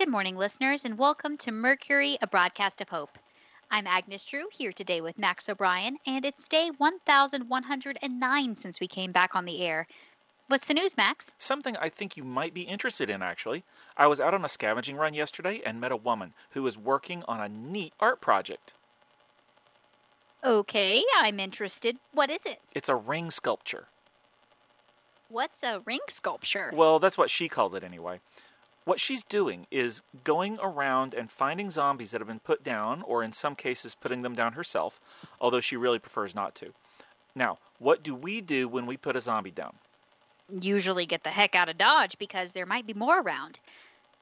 Good morning, listeners, and welcome to Mercury, a broadcast of hope. I'm Agnes Drew, here today with Max O'Brien, and it's day 1,109 since we came back on the air. What's the news, Max? Something I think you might be interested in, actually. I was out on a scavenging run yesterday and met a woman who was working on a neat art project. Okay, I'm interested. What is it? It's a ring sculpture. What's a ring sculpture? Well, that's what she called it anyway. What she's doing is going around and finding zombies that have been put down, or in some cases putting them down herself, although she really prefers not to. Now, what do we do when we put a zombie down? Usually get the heck out of Dodge because there might be more around.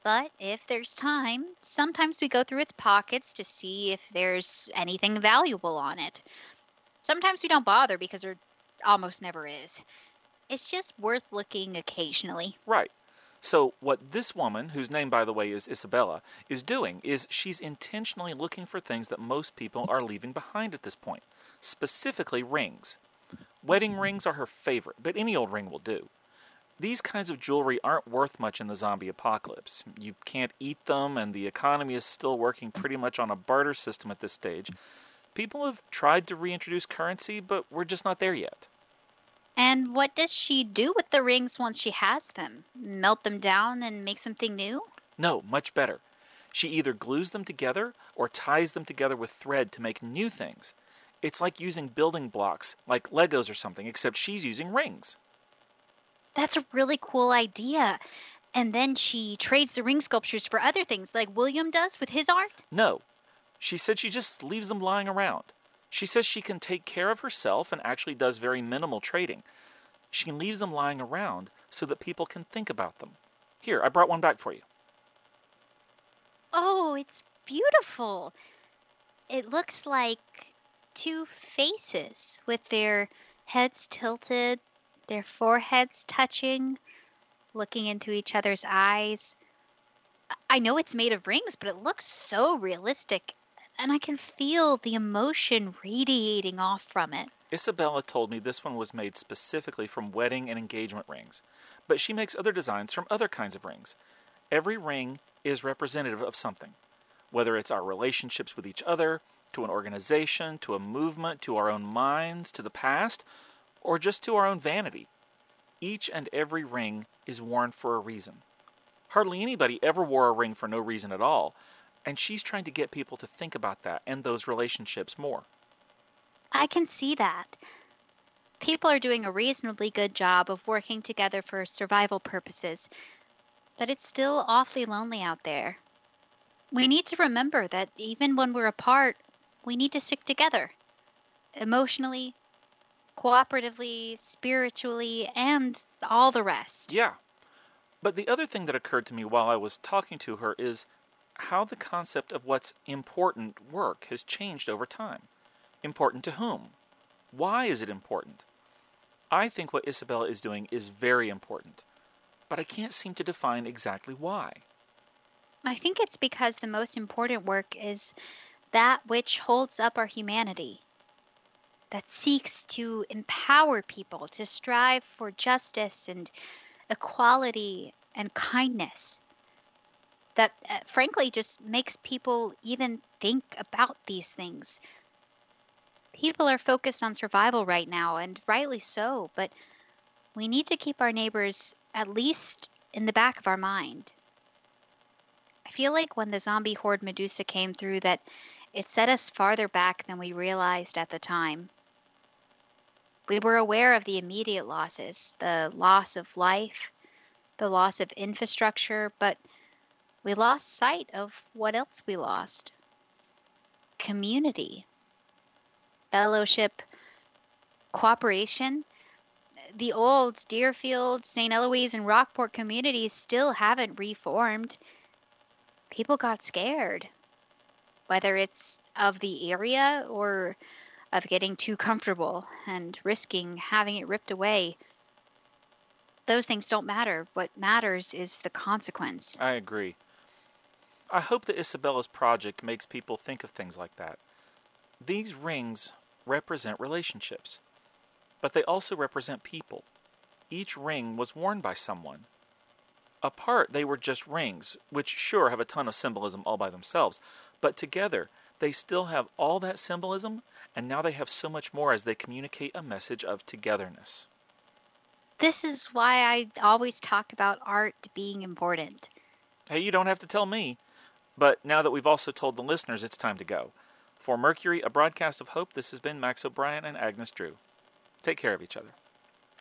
But if there's time, sometimes we go through its pockets to see if there's anything valuable on it. Sometimes we don't bother because there almost never is. It's just worth looking occasionally. Right. So what this woman, whose name, by the way, is Isabella, is doing is she's intentionally looking for things that most people are leaving behind at this point, specifically rings. Wedding rings are her favorite, but any old ring will do. These kinds of jewelry aren't worth much in the zombie apocalypse. You can't eat them, and the economy is still working pretty much on a barter system at this stage. People have tried to reintroduce currency, but we're just not there yet. And what does she do with the rings once she has them? Melt them down and make something new? No, much better. She either glues them together or ties them together with thread to make new things. It's like using building blocks, like Legos or something, except she's using rings. That's a really cool idea. And then she trades the ring sculptures for other things, like William does with his art? No. She said she just leaves them lying around. She says she can take care of herself and actually does very minimal trading. She leaves them lying around so that people can think about them. Here, I brought one back for you. Oh, it's beautiful. It looks like two faces with their heads tilted, their foreheads touching, looking into each other's eyes. I know it's made of rings, but it looks so realistic. And I can feel the emotion radiating off from it. Isabella told me this one was made specifically from wedding and engagement rings, but she makes other designs from other kinds of rings. Every ring is representative of something, whether it's our relationships with each other, to an organization, to a movement, to our own minds, to the past, or just to our own vanity. Each and every ring is worn for a reason. Hardly anybody ever wore a ring for no reason at all. And she's trying to get people to think about that and those relationships more. I can see that. People are doing a reasonably good job of working together for survival purposes, but it's still awfully lonely out there. We need to remember that even when we're apart, we need to stick together. Emotionally, cooperatively, spiritually, and all the rest. Yeah. But the other thing that occurred to me while I was talking to her is how the concept of what's important work has changed over time. Important to whom? Why is it important? I think what Isabella is doing is very important, but I can't seem to define exactly why. I think it's because the most important work is that which holds up our humanity, that seeks to empower people to strive for justice and equality and kindness. That, frankly, just makes people even think about these things. People are focused on survival right now, and rightly so, but we need to keep our neighbors at least in the back of our mind. I feel like when the zombie horde Medusa came through, that it set us farther back than we realized at the time. We were aware of the immediate losses, the loss of life, the loss of infrastructure, but we lost sight of what else we lost. Community, fellowship, cooperation. The old Deerfield, St. Eloise, and Rockport communities still haven't reformed. People got scared, whether it's of the area or of getting too comfortable and risking having it ripped away. Those things don't matter. What matters is the consequence. I agree. I hope that Isabella's project makes people think of things like that. These rings represent relationships, but they also represent people. Each ring was worn by someone. Apart, they were just rings, which sure have a ton of symbolism all by themselves, but together they still have all that symbolism, and now they have so much more as they communicate a message of togetherness. This is why I always talk about art being important. Hey, you don't have to tell me. But now that we've also told the listeners, it's time to go. For Mercury, a broadcast of hope, this has been Max O'Brien and Agnes Drew. Take care of each other.